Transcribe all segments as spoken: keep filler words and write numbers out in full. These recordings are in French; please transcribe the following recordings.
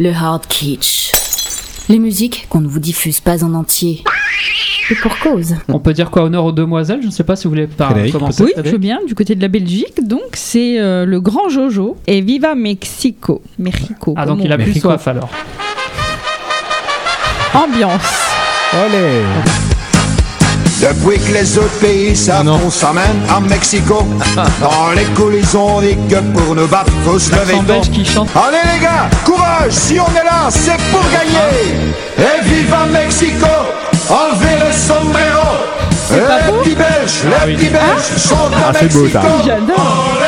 Le HARDkitsch. Les musiques qu'on ne vous diffuse pas en entier. Et pour cause. On peut dire quoi, honneur aux demoiselles? Je ne sais pas si vous voulez par commencer. Oui, je veux bien, du côté de la Belgique. Donc, c'est euh, Le Grand Jojo et Viva Mexico. Mexico. Ah, donc il a plus Mexico. Soif alors. Ambiance. Allez. Depuis que les autres pays savent non. qu'on s'amène à Mexico, dans les coulisses on dit que pour nous battre faut se lever tôt. Allez les gars, courage, si on est là c'est pour gagner. Et viva Mexico, enlevez le sombrero. Les petits belges, les ah, oui. petits belges ah. sont à ah, Mexico beau, j'adore.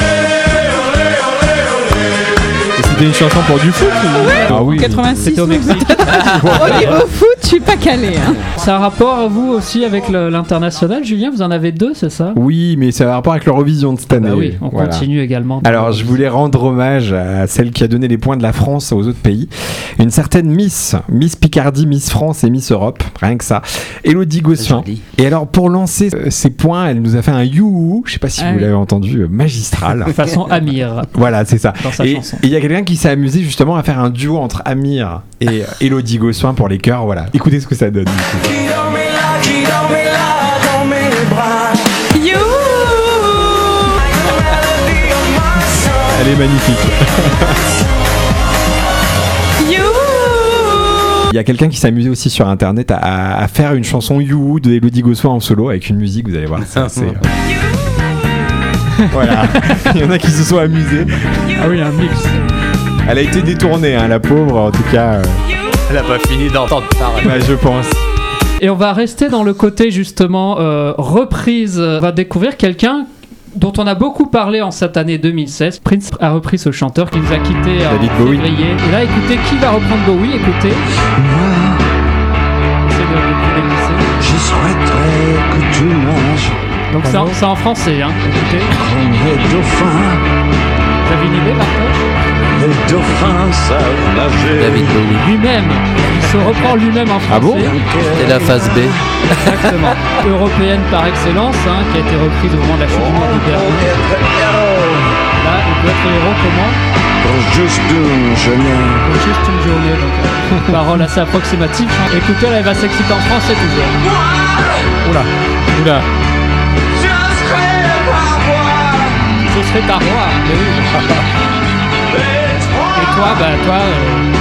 Et c'était une chanson pour du foot ou... ouais. Ah oui, quatre-vingt-six, c'était au Mexique. Au niveau foot, je suis pas calé. Hein. Ça a rapport, vous aussi, avec le, l'international, Julien? Vous en avez deux, c'est ça? Oui, mais ça a rapport avec l'Eurovision de cette année. Ah bah oui, on voilà. continue également. Alors, je voulais rendre hommage à celle qui a donné les points de la France aux autres pays. Une certaine Miss, Miss Picardie, Miss France et Miss Europe, rien que ça. Elodie Gossuin. Et alors, pour lancer ces points, elle nous a fait un youhou, je sais pas si ah, vous oui. l'avez entendu, magistral. De façon Amir. Voilà, c'est ça. Dans sa et il y a quelqu'un qui s'est amusé justement à faire un duo entre Amir et Elodie Gossuin pour les chœurs, voilà. Écoutez ce que ça donne. Elle est magnifique. Il y a quelqu'un qui s'est amusé aussi sur internet à, à, à faire une chanson You de Elodie Gossuin en solo avec une musique, vous allez voir. Ça, c'est, euh... voilà. Il y en a qui se sont amusés. Ah oui, un mix. Elle a été détournée, hein, la pauvre, en tout cas. Euh... Elle a pas fini d'entendre parler. Bah, je pense. Et on va rester dans le côté justement euh, reprise. On va découvrir quelqu'un dont on a beaucoup parlé en cette année deux mille seize. Prince a repris ce chanteur qui nous a quitté David en Bowie. Février. Et là, écoutez, qui va reprendre Bowie? Écoutez. Moi, c'est de, de, de, de je souhaiterais que tu manges. Donc c'est en, c'est en français, hein. Écoutez. Vous avez une idée, Martin? Les dauphins savent nager. David Bowie. Lui-même, il se reprend lui-même en français. Ah bon? C'était la phase B. Exactement. Européenne par excellence, hein, qui a été reprise au moment de la chute du monde du dernier. Là, il doit être héros comment? Pour juste une journée. Pour juste une journée, donc. Parole assez approximative. Écoutez, là, elle va s'exciter en français toujours. Oula. Oula. Je serai paroi. Je serai paroi, mais oui. Toi, bah toi, euh...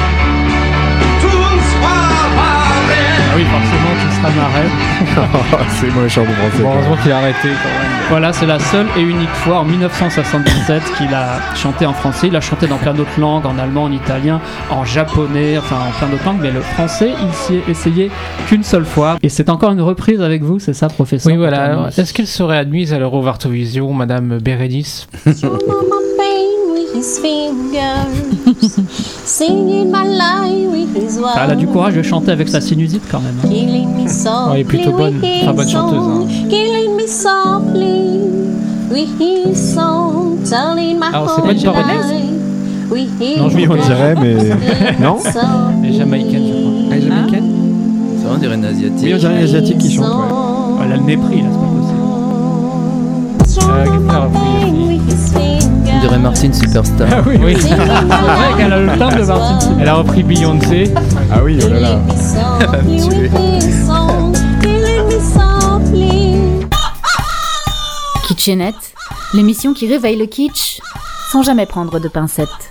tout sera ma rêve. Ah oui, forcément, tout sera ma rêve. C'est moi, je français. Bon, heureusement qu'il a arrêté quand même. Voilà, c'est la seule et unique fois en dix-neuf cent soixante-dix-sept qu'il a chanté en français. Il a chanté dans plein d'autres langues, en allemand, en italien, en japonais, enfin en plein d'autres langues, mais le français, il s'y est essayé qu'une seule fois. Et c'est encore une reprise avec vous, c'est ça, professeur? Oui, voilà. Alors, est-ce qu'elle serait admise à l'Eurovision, madame Bérénice? His fingers, singing my lie with his words. Elle a du courage de chanter avec sa sinusite quand même. Hein. Elle est plutôt bonne, très bonne chanteuse. Hein. Alors c'est pas une polonaise? Non, je on dirait, mais non. Elle est jamaïcaine, je crois. Elle est jamaïcaine? Ça on dirait une asiatique. Oui, on dirait une asiatique qui chante. Ouais. Elle a le mépris là, c'est pas possible. Euh, Je dirais Martine Superstar. Ah oui, oui. C'est vrai qu'elle a le timbre de Martine Superstar. Elle a repris Beyoncé. Ah oui, oh là là. Elle va me tuer. Kitchenette, l'émission qui réveille le kitsch sans jamais prendre de pincettes.